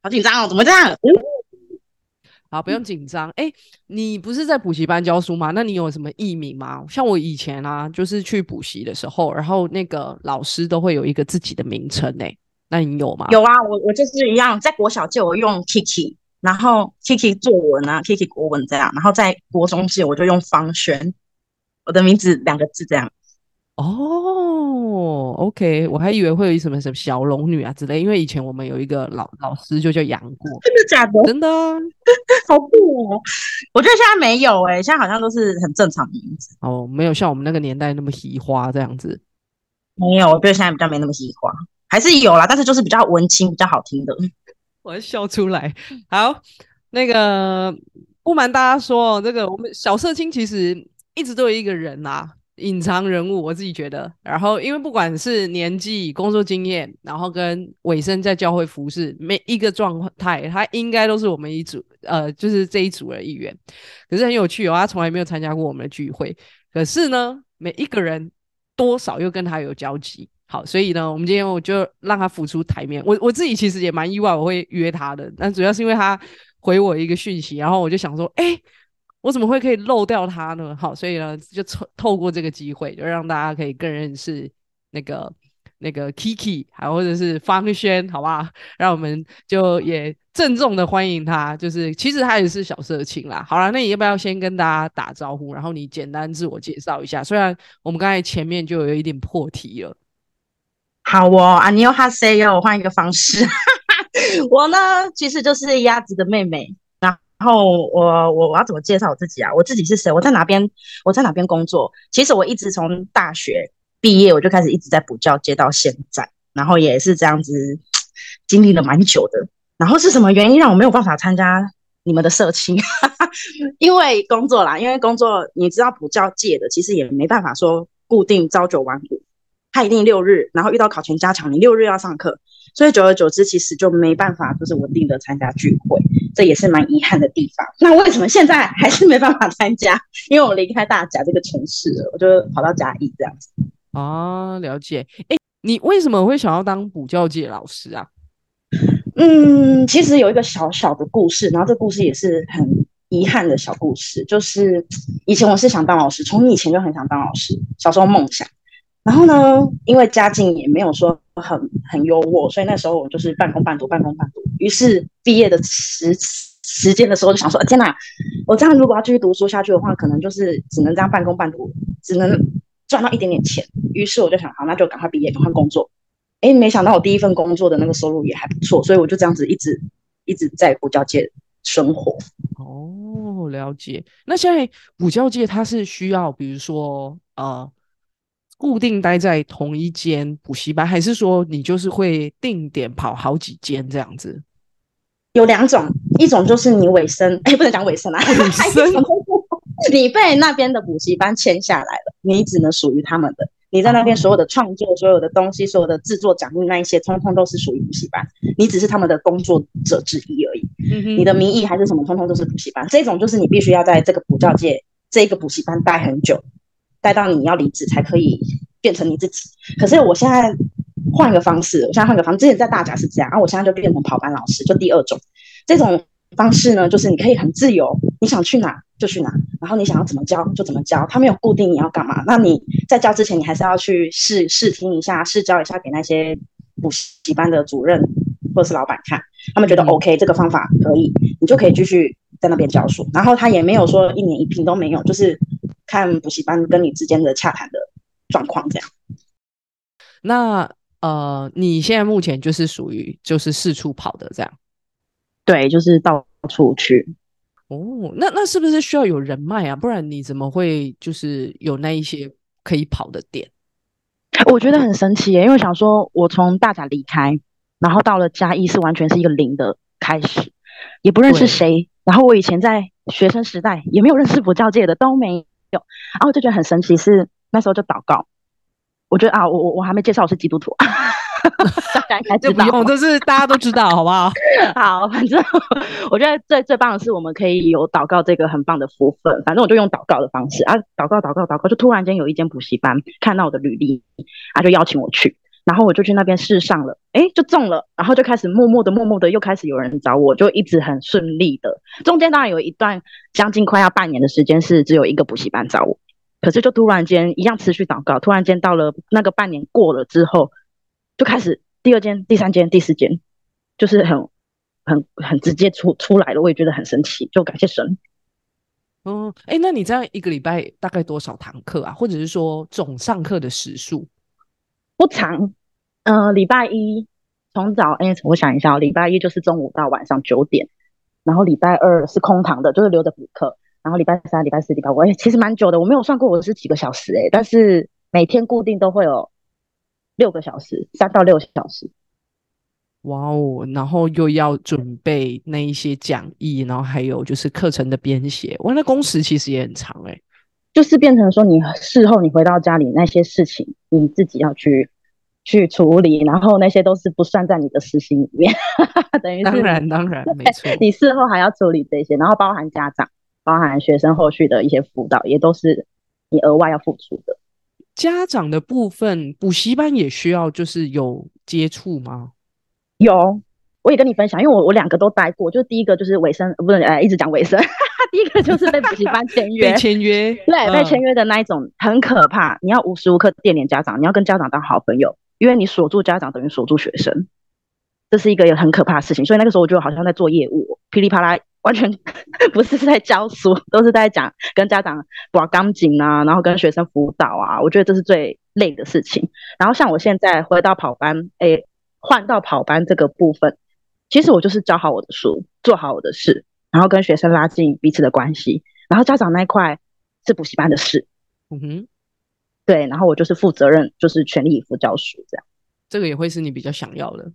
好紧张哦，怎么这样？好，不用紧张。哎，你不是在补习班教书吗？那你有什么艺名吗？像我以前啊，就是去补习的时候，然后那个老师都会有一个自己的名称哎、欸，那你有吗？有啊，我就是一样，在国小借我用 Kiki。然后 Kiki 作文啊 ，Kiki 国文这样，然后在国中界我就用Function，我的名字两个字这样。哦 ，OK， 我还以为会有什么小龙女啊之类，因为以前我们有一个老师就叫杨过。真的假的？真的、啊，好酷哦！我觉得现在没有哎、欸，现在好像都是很正常的名字。哦，没有像我们那个年代那么嘻花这样子。没有，我觉得现在比较没那么嘻花，还是有啦，但是就是比较文青，比较好听的。我要笑出来。好，那个不瞒大家说，这个我们小社青其实一直都有一个人啊，隐藏人物，我自己觉得。然后因为不管是年纪、工作经验，然后跟尾声在教会服事，每一个状态，他应该都是我们一组，就是这一组的一员。可是很有趣哦，他从来没有参加过我们的聚会，可是呢，每一个人多少又跟他有交集。好，所以呢，我们今天我就让他浮出台面。我自己其实也蛮意外，我会约他的，但主要是因为他回我一个讯息，然后我就想说，我怎么会可以漏掉他呢？好，所以呢，就透过这个机会，就让大家可以更认识那个 Kiki， 还或者是方轩，好不好？让我们就也郑重的欢迎他。就是其实他也是小社青啦。好啦，那你要不要先跟大家打招呼，然后你简单自我介绍一下？虽然我们刚才前面就有一点破题了。好哦，安妞哈塞哟，换一个方式。我呢，其实就是鸭子的妹妹。然后我要怎么介绍我自己啊？我自己是谁？我在哪边工作？其实我一直从大学毕业我就开始一直在补教界到现在，然后也是这样子经历了蛮久的。然后是什么原因让我没有办法参加你们的社青？因为工作，你知道补教界的其实也没办法说固定朝九晚五。他一定六日，然后遇到考前加强，你六日要上课，所以久而久之其实就没办法就是稳定的参加聚会，这也是蛮遗憾的地方。那为什么现在还是没办法参加？因为我离开大甲这个城市了，我就跑到嘉义这样子。啊，了解。你为什么会想要当补教界老师啊？其实有一个小小的故事，然后这故事也是很遗憾的小故事，就是以前我是想当老师，从以前就很想当老师，小时候梦想。然后呢，因为家境也没有说很优渥，所以那时候我就是半工半读。于是毕业的时间的时候就想说，天哪，我这样如果要继续读书下去的话，可能就是只能这样半工半读，只能赚到一点点钱。于是我就想，好，那就赶快毕业，赶快工作。没想到我第一份工作的那个收入也还不错，所以我就这样子一直在补教界生活。哦，了解。那现在补教界它是需要，比如说固定待在同一间补习班，还是说你就是会定点跑好几间这样子？有两种，一种就是你尾声，不能讲尾声啊，你被那边的补习班签下来了，你只能属于他们的，你在那边所有的创作、所有的东西、所有的制作奖励那一些，通通都是属于补习班，你只是他们的工作者之一而已。你的名义还是什么，通通都是补习班。这种就是你必须要在这个补教界、这个补习班待很久。待到你要离职才可以变成你自己。可是我现在换个方式，之前在大甲是这样，然后我现在就变成跑班老师，就第二种。这种方式呢，就是你可以很自由，你想去哪就去哪，然后你想要怎么教就怎么教，他没有固定你要干嘛。那你在教之前，你还是要去试听一下，试教一下给那些补习班的主任或者是老板看，他们觉得 OK， 这个方法可以，你就可以继续在那边教书。然后他也没有说一年一聘都没有，就是看补习班跟你之间的洽谈的状况这样。那你现在目前就是属于就是四处跑的这样？对，就是到处去。哦，那是不是需要有人脉啊？不然你怎么会就是有那一些可以跑的点？我觉得很神奇耶，因为我想说我从大甲离开，然后到了嘉义是完全是一个零的开始，也不认识谁。然后我以前在学生时代也没有认识补教界的，都没有。然后我就觉得很神奇，是那时候就祷告，我觉得啊，我还没介绍我是基督徒，大家应该知道，就不用，就是大家都知道，好不好？好，反正我觉得最棒的是我们可以有祷告这个很棒的福分。反正我就用祷告的方式啊，祷告，就突然间有一间补习班看到我的履历，就邀请我去。然后我就去那边试上了，诶，就中了，然后就开始默默的又开始有人找我，就一直很顺利的。中间当然有一段将近快要半年的时间是只有一个补习班找我，可是就突然间一样持续祷告，突然间到了那个半年过了之后，就开始第二间、第三间、第四间，就是很直接出来了，我也觉得很神奇，就感谢神。嗯，诶，那你这样一个礼拜大概多少堂课啊？或者是说总上课的时数？不长，礼拜一从早，我想一下哦，礼拜一就是中午到晚上9点，然后礼拜二是空堂的，就是留着补课，然后礼拜三、礼拜四、礼拜五，其实蛮久的，我没有算过我是几个小时但是每天固定都会有6个小时，3到6小时。哇哦，然后又要准备那一些讲义，然后还有就是课程的编写，哇，那工时其实也很长就是变成说你事后你回到家里那些事情你自己要去处理，然后那些都是不算在你的时薪里面等于是当然没错，你事后还要处理这些，然后包含家长包含学生后续的一些辅导也都是你额外要付出的。家长的部分补习班也需要就是有接触吗？有，我也跟你分享，因为我两个都待过，就第一个就是尾声，不是一直讲尾声第一个就是被补习班签约被签约，对，被签约的那一种很可怕，你要无时无刻惦念家长，你要跟家长当好朋友，因为你锁住家长等于锁住学生，这是一个很可怕的事情。所以那个时候我就好像在做业务，噼里啪啦，完全不是在教书，都是在讲跟家长把钢琴啊，然后跟学生辅导啊，我觉得这是最累的事情。然后像我现在回到跑班换到跑班这个部分，其实我就是教好我的书，做好我的事，然后跟学生拉近彼此的关系，然后家长那一块是补习班的事。嗯哼，对，然后我就是负责任，就是全力以赴教书这样。这个也会是你比较想要的？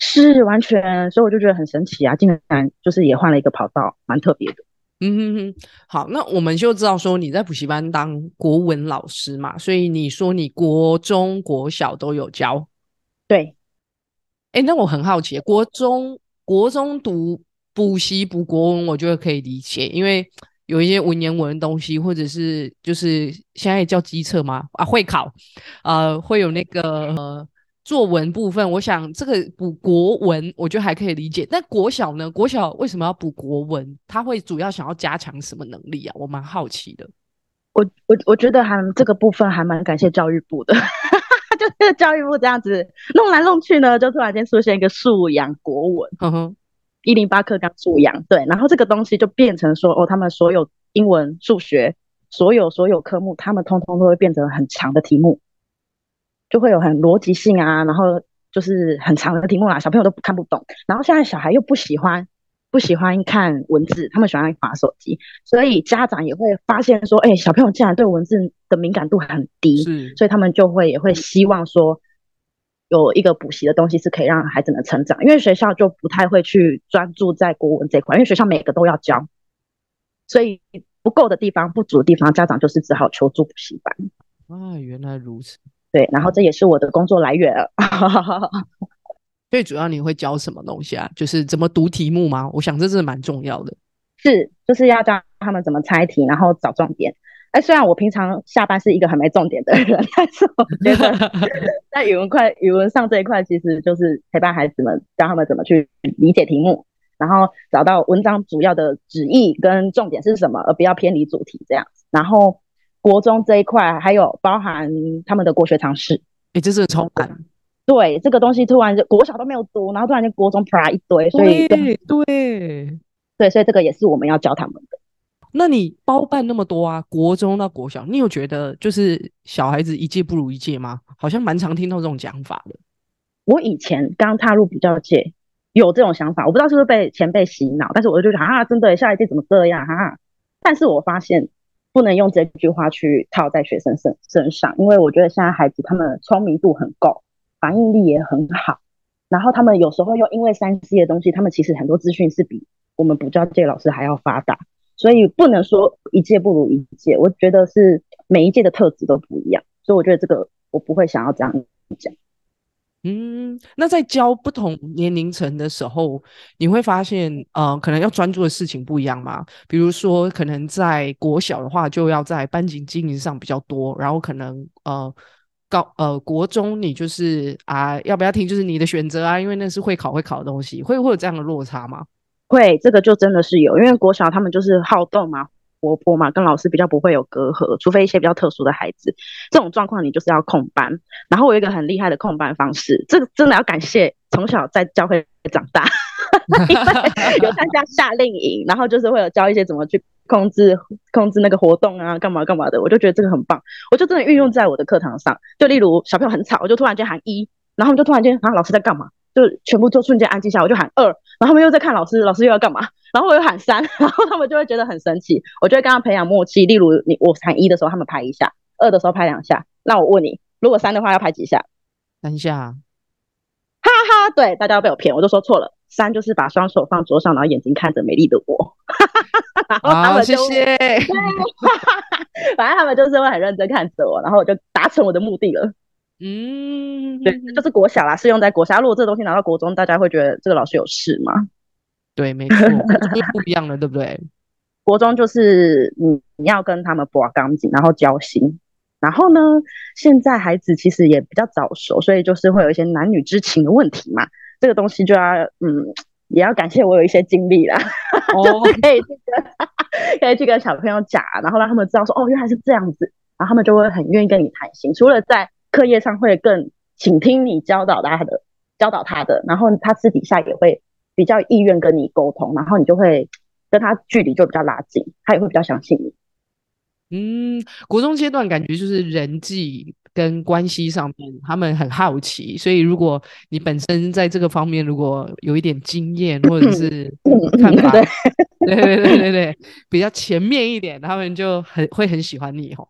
是，完全，所以我就觉得很神奇啊，竟然就是也换了一个跑道，蛮特别的。嗯哼哼，好，那我们就知道说你在补习班当国文老师嘛，所以你说你国中国小都有教？对。那我很好奇，国中读补习补国文我觉得可以理解，因为有一些文言文的东西，或者是就是现在叫基测嘛，会考会有那个作文部分，我想这个补国文我觉得还可以理解。但国小呢？国小为什么要补国文？他会主要想要加强什么能力啊？我蛮好奇的。我觉得这个部分还蛮感谢教育部的就是教育部这样子弄来弄去呢，就突然间出现一个素养国文，108课纲素养，对，然后这个东西就变成说他们所有英文数学所有科目他们通通都会变成很长的题目，就会有很逻辑性啊，然后就是很长的题目啦，小朋友都看不懂，然后现在小孩又不喜欢看文字，他们喜欢滑手机，所以家长也会发现说小朋友竟然对文字的敏感度很低，所以他们就会也会希望说有一个补习的东西是可以让孩子们成长，因为学校就不太会去专注在国文这一块，因为学校每个都要教，所以不够的地方不足的地方家长就是只好求助补习班。原来如此，对，然后这也是我的工作来源最主要你会教什么东西啊？就是怎么读题目吗？我想这是蛮重要的。是，就是要教他们怎么猜题，然后找重点。虽然我平常下班是一个很没重点的人，但是我觉得在语文上这一块，其实就是陪伴孩子们，教他们怎么去理解题目，然后找到文章主要的旨意跟重点是什么，而不要偏离主题这样。然后国中这一块还有包含他们的国学常识，这是超难。对，这个东西突然就国小都没有读，然后突然就国中啪一堆，所以对，所以这个也是我们要教他们的。那你包办那么多啊，国中到国小，你有觉得就是小孩子一届不如一届吗？好像蛮常听到这种讲法的。我以前刚踏入补教界有这种想法，我不知道是不是被前辈洗脑，但是我就觉得真的下一届怎么这样但是我发现不能用这句话去套在学生身上，因为我觉得现在孩子他们聪明度很够，反应力也很好，然后他们有时候又因为 3C 的东西，他们其实很多资讯是比我们补教界老师还要发达，所以不能说一届不如一届，我觉得是每一届的特质都不一样，所以我觉得这个我不会想要这样讲。那在教不同年龄层的时候，你会发现可能要专注的事情不一样嘛，比如说可能在国小的话就要在班级经营上比较多，然后可能国中你就是啊要不要听就是你的选择啊，因为那是会考的东西，会有这样的落差吗？会，这个就真的是有，因为国小他们就是好动嘛，活泼嘛，跟老师比较不会有隔阂，除非一些比较特殊的孩子，这种状况你就是要控班。然后我有一个很厉害的控班方式，这个真的要感谢从小在教会长大因为有参加夏令营，然后就是会有教一些怎么去控制那个活动啊，干嘛干嘛的，我就觉得这个很棒，我就真的运用在我的课堂上。就例如小朋友很吵，我就突然间喊一，然后就突然间啊老师在干嘛，就全部就瞬间安静下，我就喊二，然后他们又在看老师又要干嘛，然后我又喊三，然后他们就会觉得很神奇。我就会跟他培养默契，例如我喊一的时候他们拍一下，二的时候拍两下，那我问你如果三的话要拍几下？三下。哈哈，对，大家要被我骗，我就说错了，三就是把双手放桌上，然后眼睛看着美丽的我然后他们就谢谢反正他们就是会很认真看着我，然后我就达成我的目的了。嗯，对，这就是国小啦，适用在国小。如果这东西拿到国中，大家会觉得这个老师有事吗？对，没错，就不一样了，对不对？国中就是你要跟他们拔钢筋，然后交心。然后呢，现在孩子其实也比较早熟，所以就是会有一些男女之情的问题嘛。这个东西就要也要感谢我有一些经历啦，就是可以去跟小朋友讲，然后让他们知道说哦原来是这样子，然后他们就会很愿意跟你谈心。除了在课业上会更倾听你教导他的，然后他私底下也会比较意愿跟你沟通，然后你就会跟他距离就比较拉近，他也会比较相信你。嗯，国中阶段感觉就是人际跟关系上面他们很好奇，所以如果你本身在这个方面如果有一点经验或者是看法对对对对对，比较前面一点，他们就会很喜欢你吼。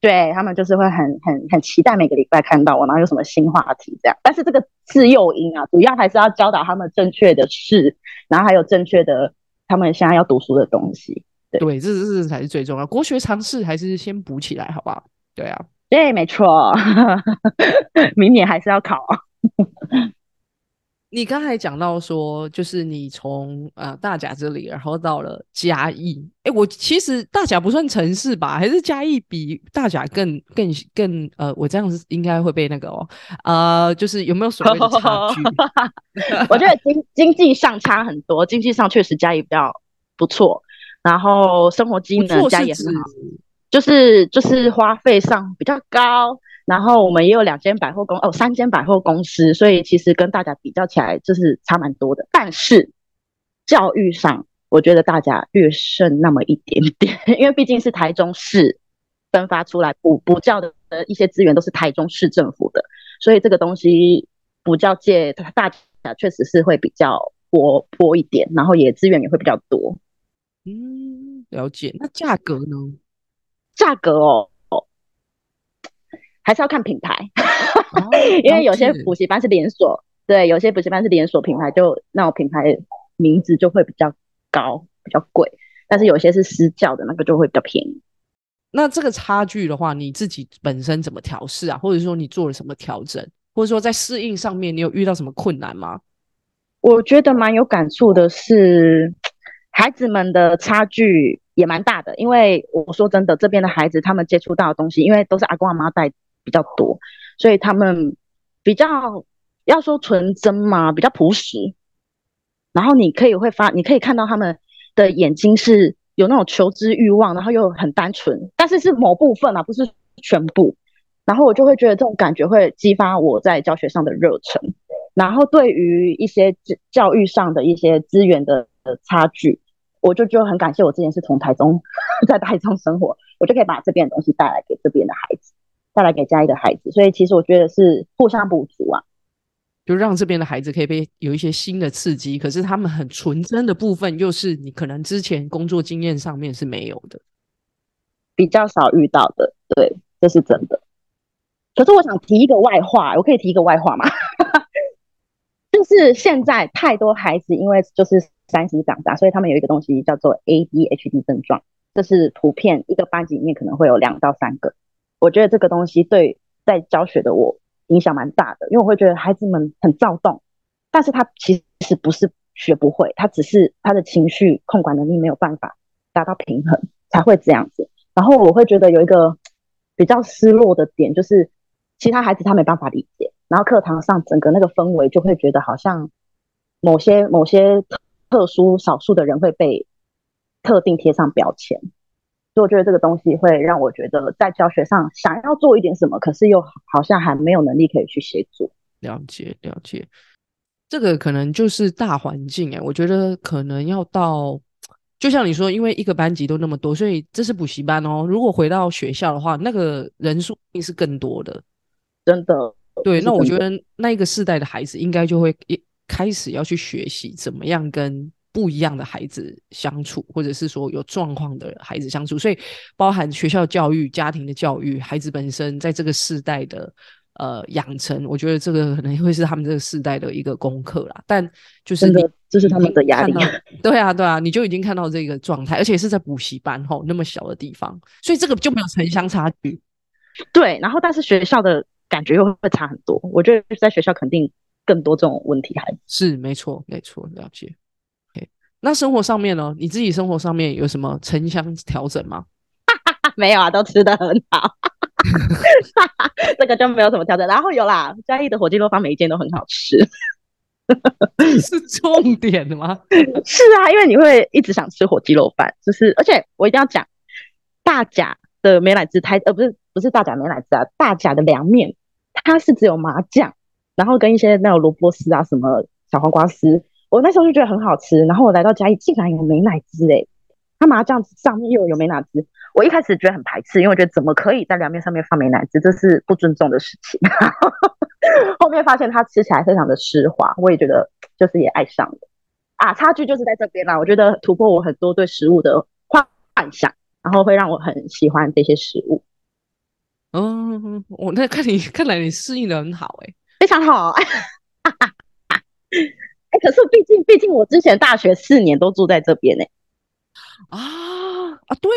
对，他们就是会很期待每个礼拜看到我，然后有什么新话题这样。但是这个是诱因啊，主要还是要教导他们正确的事，然后还有正确的他们现在要读书的东西。 对，这才是最重要，国学常识还是先补起来好不好？对啊，对，没错明年还是要考你刚才讲到说就是你从大甲这里然后到了嘉义，我其实大甲不算城市吧，还是嘉义比大甲更我这样子应该会被那个就是有没有所谓的差距我觉得经济上差很多，经济上确实嘉义比较不错，然后生活机能嘉义也很好，就是花费上比较高，然后我们也有3间百货公司，所以其实跟大家比较起来就是差蛮多的。但是教育上我觉得大家略胜那么一点点，因为毕竟是台中市分发出来补教的一些资源都是台中市政府的，所以这个东西补教界大家确实是会比较薄一点，然后也资源也会比较多。嗯，了解。那价格呢？价格还是要看品牌因为有些补习班是连锁，对，有些补习班是连锁品牌，就那种品牌名字就会比较高比较贵，但是有些是私教的，那个就会比较便宜。那这个差距的话你自己本身怎么调试啊，或者说你做了什么调整，或者说在适应上面你有遇到什么困难吗？我觉得蛮有感触的是孩子们的差距也蛮大的，因为我说真的，这边的孩子他们接触到的东西，因为都是阿公阿妈带比较多，所以他们比较要说纯真嘛，比较朴实。然后你可以看到他们的眼睛是有那种求知欲望，然后又很单纯，但是是某部分啊，不是全部。然后我就会觉得这种感觉会激发我在教学上的热忱。然后对于一些教育上的一些资源的差距，我就很感谢我之前是从台中在台中生活，我就可以把这边的东西带来给这边的孩子，带来给家里的孩子，所以其实我觉得是互相补足啊，就让这边的孩子可以有一些新的刺激，可是他们很纯真的部分又是你可能之前工作经验上面是没有的，比较少遇到的。对，这是真的。可是我想提一个外话，我可以提一个外话吗就是现在太多孩子因为就是30长大，所以他们有一个东西叫做 ADHD 症状，这是普遍一个班级里面可能会有2到3个。我觉得这个东西对在教学的我影响蛮大的，因为我会觉得孩子们很躁动，但是他其实不是学不会，他只是他的情绪控管能力没有办法达到平衡才会这样子。然后我会觉得有一个比较失落的点，就是其他孩子他没办法理解，然后课堂上整个那个氛围就会觉得好像某些特殊少数的人会被特定贴上标签。所以我觉得这个东西会让我觉得在教学上想要做一点什么，可是又好像还没有能力可以去协助。了解了解，这个可能就是大环境我觉得可能要到就像你说因为一个班级都那么多，所以这是补习班如果回到学校的话那个人数一定是更多的，真的。对，那我觉得那一个世代的孩子应该就会开始要去学习怎么样跟不一样的孩子相处，或者是说有状况的孩子相处，所以包含学校教育、家庭的教育、孩子本身在这个世代的养成，我觉得这个可能会是他们这个世代的一个功课啦。但就是这是他们的压力。对啊对啊，你就已经看到这个状态，而且是在补习班那么小的地方，所以这个就没有城乡差距。对，然后但是学校的感觉又会差很多，我觉得在学校肯定更多这种问题还是没错没错。了解。Okay. 那生活上面呢，你自己生活上面有什么城乡调整吗？没有啊，都吃得很好。这个就没有什么调整。然后有啦，嘉义的火鸡肉饭每一间都很好吃。是重点吗？是啊，因为你会一直想吃火鸡肉饭，就是而且我一定要讲大甲的美乃滋不是大甲美乃滋啊，大甲的凉面它是只有麻酱，然后跟一些那种萝卜丝啊什么小黄瓜丝，我那时候就觉得很好吃。然后我来到嘉义竟然有美乃滋它麻酱上面又有美乃滋，我一开始觉得很排斥，因为我觉得怎么可以在凉面上面放美乃滋，这是不尊重的事情。后面发现它吃起来非常的湿滑，我也觉得就是也爱上了啊。差距就是在这边啦，我觉得突破我很多对食物的幻想，然后会让我很喜欢这些食物。嗯，我那看来你适应的很好非常好。可是毕竟我之前大学4年都住在这边啊，对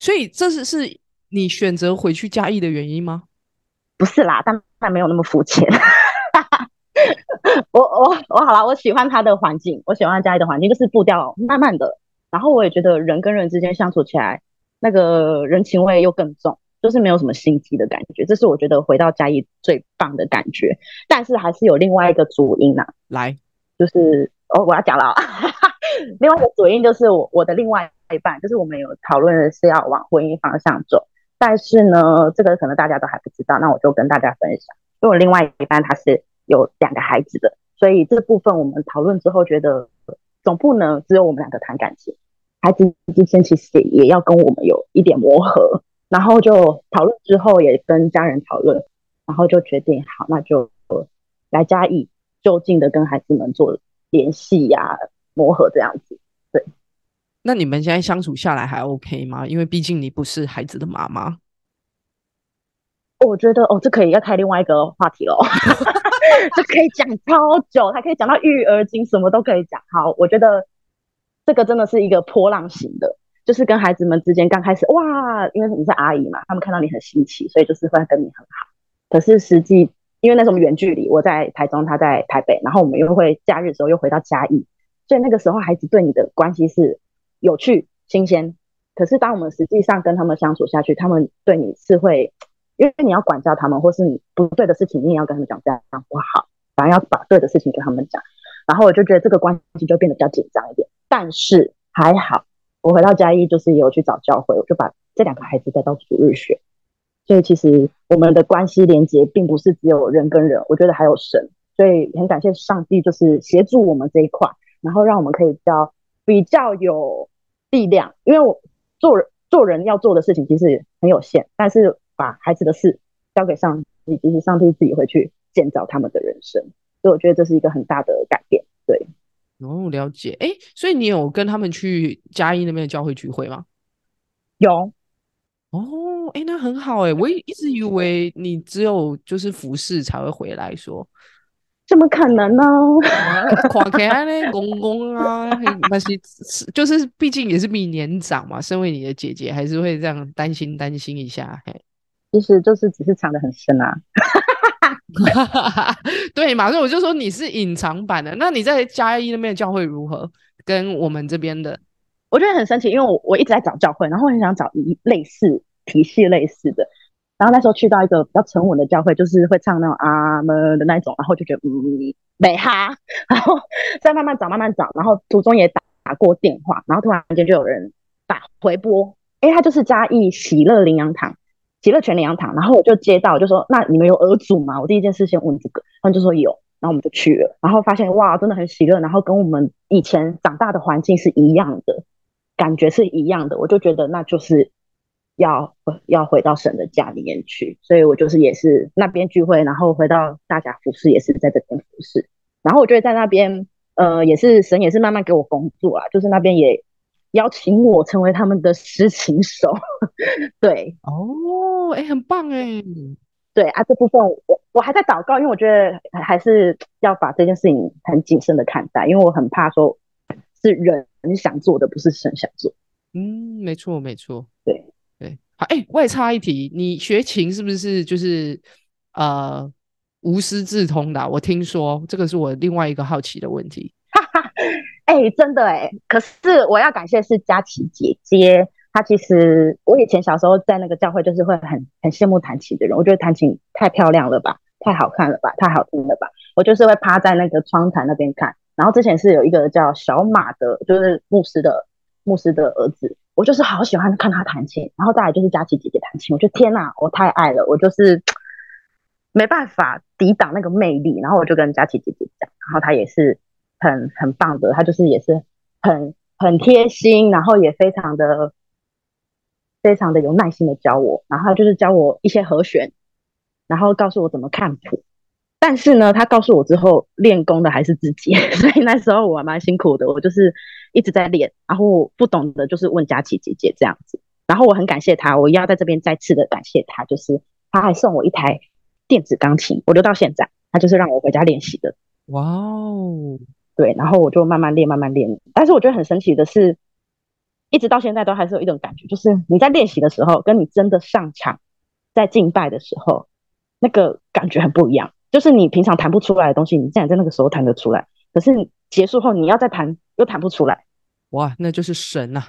所以这是你选择回去嘉义的原因吗？不是啦，当然没有那么肤浅。我好啦，我喜欢他的环境，我喜欢嘉义的环境，就是步调慢慢的，然后我也觉得人跟人之间相处起来那个人情味又更重，就是没有什么心机的感觉，这是我觉得回到嘉义最棒的感觉。但是还是有另外一个主因来就是我要讲了另外一个主因就是我的另外一半，就是我们有讨论的是要往婚姻方向走，但是呢这个可能大家都还不知道，那我就跟大家分享。因为我另外一半他是有2个孩子的，所以这部分我们讨论之后觉得总不能只有我们2个谈感情，孩子之间其实也要跟我们有一点磨合，然后就讨论之后也跟家人讨论，然后就决定好，那就来嘉义就近的跟孩子们做联系呀、磨合这样子。对，那你们现在相处下来还 OK 吗？因为毕竟你不是孩子的妈妈。我觉得这可以要开另外一个话题了这可以讲超久，还可以讲到育儿经，什么都可以讲。好，我觉得这个真的是一个波浪型的，就是跟孩子们之间刚开始哇，因为你是阿姨嘛，他们看到你很新奇，所以就是会跟你很好。可是实际因为那时候我们远距离，我在台中，他在台北，然后我们又会假日的时候又回到嘉义，所以那个时候孩子对你的关系是有趣新鲜。可是当我们实际上跟他们相处下去，他们对你是会，因为你要管教他们，或是你不对的事情你也要跟他们讲，这样不好，反正要把对的事情跟他们讲。然后我就觉得这个关系就变得比较紧张一点，但是还好我回到嘉义就是也有去找教会，我就把这2个孩子带到主日学，所以其实我们的关系连结并不是只有人跟人，我觉得还有神，所以很感谢上帝就是协助我们这一块，然后让我们可以比较有力量。因为我做人要做的事情其实很有限，但是把孩子的事交给上帝，其实上帝自己会去建造他们的人生，所以我觉得这是一个很大的改变。对了解。所以你有跟他们去嘉义那边的教会聚会吗？有那很好我一直以为你只有就是服侍才会回来说，怎么可能呢？看起来这样公公啊但是就是毕竟也是比你年长嘛，身为你的姐姐还是会这样担心一下其实就是只是藏得很深啊对嘛，所以我就说你是隐藏版的。那你在嘉义那边的教会如何跟我们这边的？我觉得很神奇，因为我一直在找教会，然后很想找类似体系类似的，然后那时候去到一个比较沉稳的教会，就是会唱那种阿门的那一种，然后就觉得美哈，然后再慢慢找，然后途中也打过电话，然后突然间就有人打回拨，他就是嘉义喜乐全领养堂，然后我就接到，我就说那你们有儿组吗？我第一件事先问这个，他们就说有，然后我们就去了，然后发现哇真的很喜乐，然后跟我们以前长大的环境是一样的，感觉是一样的，我就觉得那就是要回到神的家里面去，所以我就是也是那边聚会，然后回到大甲服事，也是在这边服事，然后我觉得在那边也是神也是慢慢给我工作啦，就是那边也邀请我成为他们的诗琴手对哦很棒耶，对啊，这部分 我还在祷告，因为我觉得还是要把这件事情很谨慎的看待，因为我很怕说是人想做的不是神想做，没错对对，好，外插一题，你学琴是不是就是无师自通的我听说这个是我另外一个好奇的问题真的可是我要感谢是佳琪姐姐，她其实我以前小时候在那个教会就是会很羡慕弹琴的人，我觉得弹琴太漂亮了吧，太好看了吧，太好听了吧，我就是会趴在那个窗台那边看，然后之前是有一个叫小马的，就是牧师的儿子，我就是好喜欢看他弹琴，然后再来就是佳琪姐姐弹琴，我就天哪，我太爱了，我就是没办法抵挡那个魅力，然后我就跟佳琪姐姐讲，然后她也是很棒的，她就是也是很贴心，然后也非常的有耐心的教我，然后她就是教我一些和弦，然后告诉我怎么看谱，但是呢，他告诉我之后练功的还是自己，所以那时候我还蛮辛苦的，我就是一直在练，然后不懂的就是问佳琪姐姐这样子，然后我很感谢她，我要在这边再次的感谢她，就是她还送我一台电子钢琴，我留到现在，她就是让我回家练习的。哇哦，对，然后我就慢慢练，但是我觉得很神奇的是，一直到现在都还是有一种感觉，就是你在练习的时候跟你真的上场在敬拜的时候那个感觉很不一样，就是你平常弹不出来的东西，你竟然在那个时候弹得出来，可是结束后你要再弹又弹不出来，哇，那就是神啊！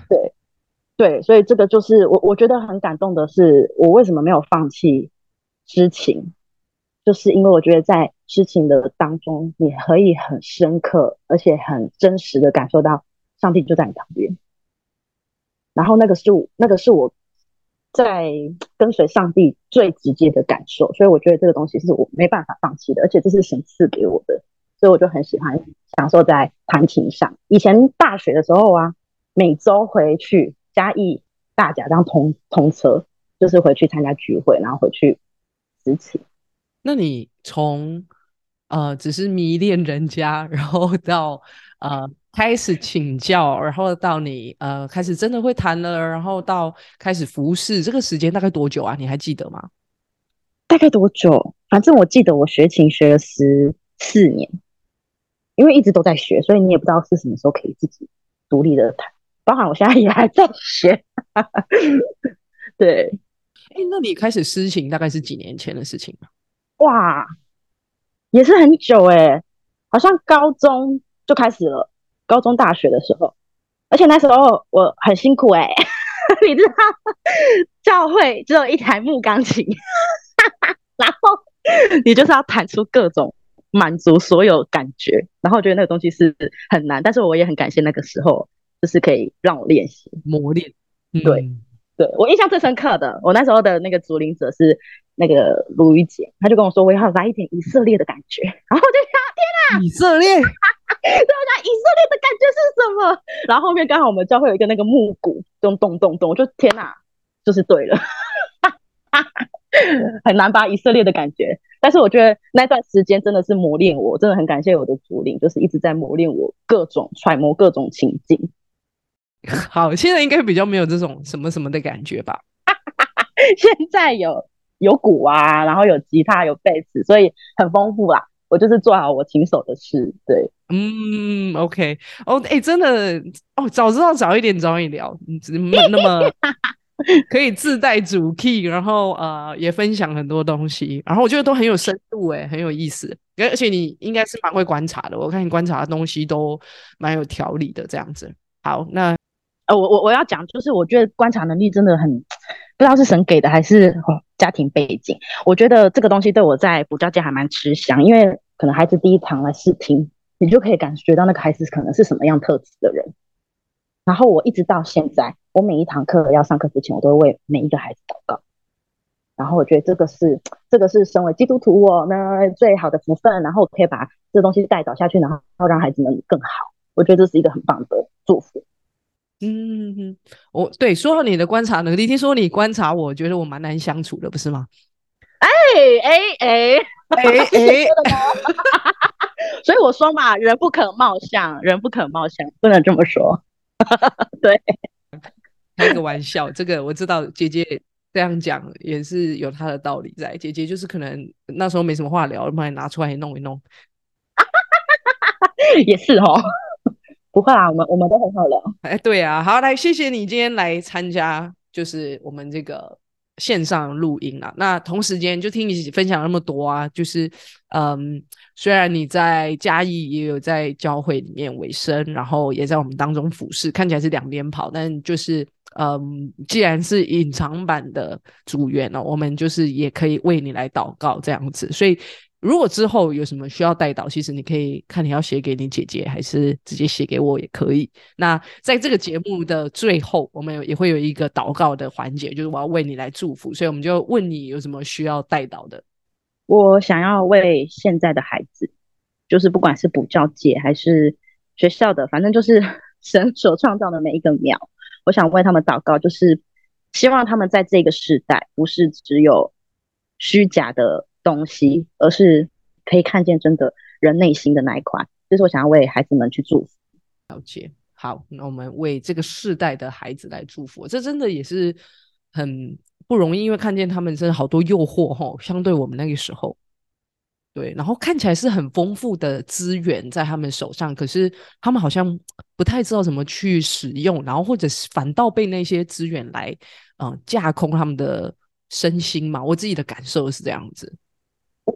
对，所以这个就是我觉得很感动的是，我为什么没有放弃诗琴，就是因为我觉得在诗琴的当中，你可以很深刻而且很真实的感受到上帝就在你旁边，然后那个是我在跟随上帝最直接的感受，所以我觉得这个东西是我没办法放弃的，而且这是神赐给我的，所以我就很喜欢享受在弹琴上。以前大学的时候啊，每周回去嘉义大甲这样通车，就是回去参加聚会，然后回去执勤。那你从只是迷恋人家，然后到开始请教，然后到你开始真的会弹了，然后到开始服侍，这个时间大概多久啊？你还记得吗？大概多久？反正我记得我学琴学了14年，因为一直都在学，所以你也不知道是什么时候可以自己独立的弹，包含我现在也还在学对，那你开始诗琴大概是几年前的事情吗？哇，也是很久好像高中就开始了，高中大学的时候，而且那时候我很辛苦你知道教会只有一台木钢琴然后你就是要弹出各种满足所有感觉，然后我觉得那个东西是很难，但是我也很感谢那个时候就是可以让我练习磨练。对，我印象最深刻的，我那时候的那个主领者是那个卢瑜姐，她就跟我说我要来一点以色列的感觉，然后我就想天啊，以色列对，我讲以色列的感觉是什么，然后后面刚好我们教会有一个那个木鼓咚咚咚，我就天啊，就是对了很难把以色列的感觉，但是我觉得那段时间真的是磨练我，真的很感谢我的主领，就是一直在磨练我各种揣摩各种情境。好，现在应该比较没有这种什么什么的感觉吧现在有鼓啊，然后有吉他有贝斯，所以很丰富啦，我就是做好我琴手的事。对，OK 真的早知道早一点找你聊，那么可以自带主 key， 然后也分享很多东西，然后我觉得都很有深度很有意思，而且你应该是蛮会观察的，我看你观察的东西都蛮有条理的这样子。好，那我要讲就是我觉得观察能力真的很不知道是神给的还是家庭背景。我觉得这个东西对我在补教界还蛮吃香，因为可能孩子第一堂来试听，你就可以感觉到那个孩子可能是什么样特质的人。然后我一直到现在，我每一堂课要上课之前，我都会为每一个孩子祷告。然后我觉得这个是身为基督徒我那最好的福分，然后我可以把这东西带导下去，然后让孩子们更好。我觉得这是一个很棒的祝福。嗯，我对说到你的观察能力，听说你观察我觉得我蛮难相处的，不是吗？所以我说嘛，人不可貌相，人不可貌相，不能这么说。对，开个玩笑，这个我知道姐姐这样讲也是有她的道理在。姐姐就是可能那时候没什么话聊，把你拿出来弄一弄。也是齁。不会啊，我们都很好聊。哎，对啊，好，来，谢谢你今天来参加，就是我们这个线上录音啊。那同时间就听你分享那么多啊，就是虽然你在嘉义也有在教会里面委身，然后也在我们当中服侍，看起来是两边跑，但就是既然是隐藏版的组员哦，我们就是也可以为你来祷告这样子，所以。如果之后有什么需要代祷，其实你可以看你要写给你姐姐还是直接写给我也可以。那在这个节目的最后，我们也会有一个祷告的环节，就是我要为你来祝福，所以我们就问你有什么需要代祷的。我想要为现在的孩子，就是不管是补教界还是学校的，反正就是神所创造的每一个秒，我想为他们祷告，就是希望他们在这个时代不是只有虚假的东西，而是可以看见真的人内心的那一块，就是我想要为孩子们去祝福。了解，好，那我们为这个世代的孩子来祝福，这真的也是很不容易，因为看见他们真的好多诱惑齁，相对我们那个时候，对，然后看起来是很丰富的资源在他们手上，可是他们好像不太知道怎么去使用，然后或者反倒被那些资源来架空他们的身心嘛，我自己的感受是这样子。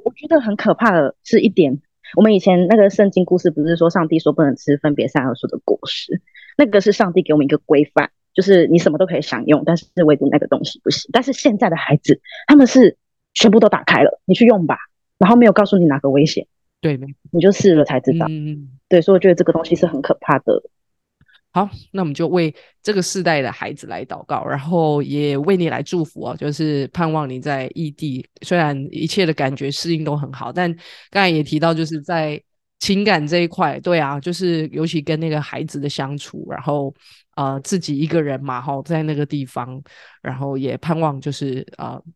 我觉得很可怕的是一点，我们以前那个圣经故事不是说上帝说不能吃分别善恶树的果实，那个是上帝给我们一个规范，就是你什么都可以享用，但是唯独那个东西不行。但是现在的孩子他们是全部都打开了，你去用吧，然后没有告诉你哪个危险，对，你就试了才知道。对，所以我觉得这个东西是很可怕的。好，那我们就为这个世代的孩子来祷告，然后也为你来祝福哦，就是盼望你在异地，虽然一切的感觉适应都很好，但刚才也提到就是在情感这一块，对啊，就是尤其跟那个孩子的相处，然后自己一个人嘛齁，在那个地方，然后也盼望就是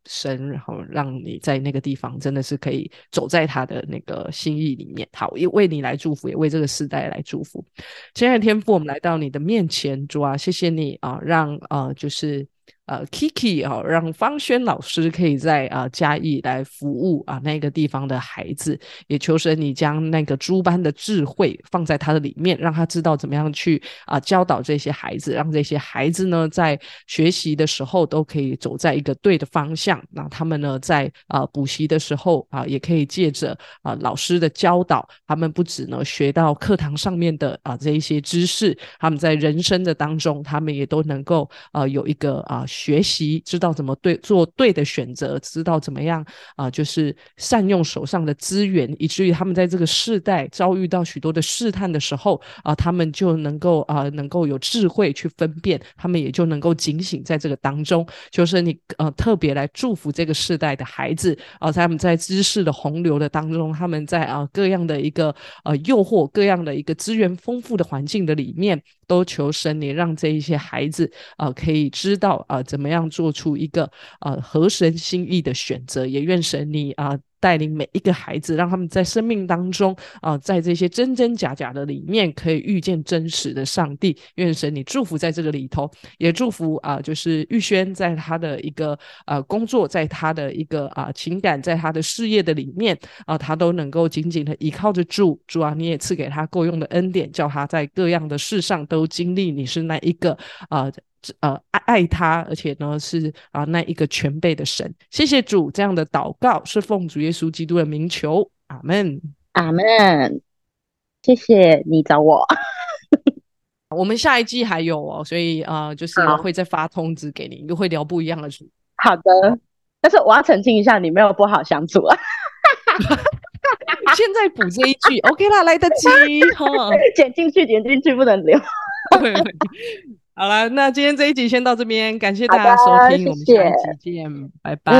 神然后让你在那个地方真的是可以走在他的那个心意里面。好，也为你来祝福，也为这个世代来祝福。亲爱的天父，我们来到你的面前，主啊，谢谢你让就是Kiki 让方萱老师可以在嘉义来服务那个地方的孩子，也求神你将那个诸般的智慧放在他的里面，让他知道怎么样去教导这些孩子，让这些孩子呢在学习的时候都可以走在一个对的方向，那他们呢在补习的时候也可以借着老师的教导，他们不只呢学到课堂上面的这一些知识，他们在人生的当中他们也都能够有一个学习，知道怎么做对的选择，知道怎么样就是善用手上的资源，以至于他们在这个世代遭遇到许多的试探的时候他们就能够有智慧去分辨，他们也就能够警醒在这个当中。就是你特别来祝福这个世代的孩子他们在知识的洪流的当中，他们在各样的一个诱惑，各样的一个资源丰富的环境的里面，都求神你让这一些孩子可以知道怎么样做出一个合神心意的选择。也愿神你带领每一个孩子，让他们在生命当中在这些真真假假的里面可以遇见真实的上帝。愿神你祝福在这个里头，也祝福就是玉轩在他的一个工作，在他的一个情感，在他的事业的里面他都能够紧紧的依靠着主。主啊，你也赐给他够用的恩典，叫他在各样的事上都经历你是那一个爱他，而且呢是那一个全备的神。谢谢主，这样的祷告是奉主耶稣基督的名求，阿们，阿们。谢谢你找我我们下一季还有哦，所以就是会再发通知给你，又会聊不一样的主题。好的，但是我要澄清一下，你没有不好相处啊。现在补这一句 OK 啦，来得及剪进去不能留。好了，那今天这一集先到这边，感谢大家收听，我们下一集见，拜拜。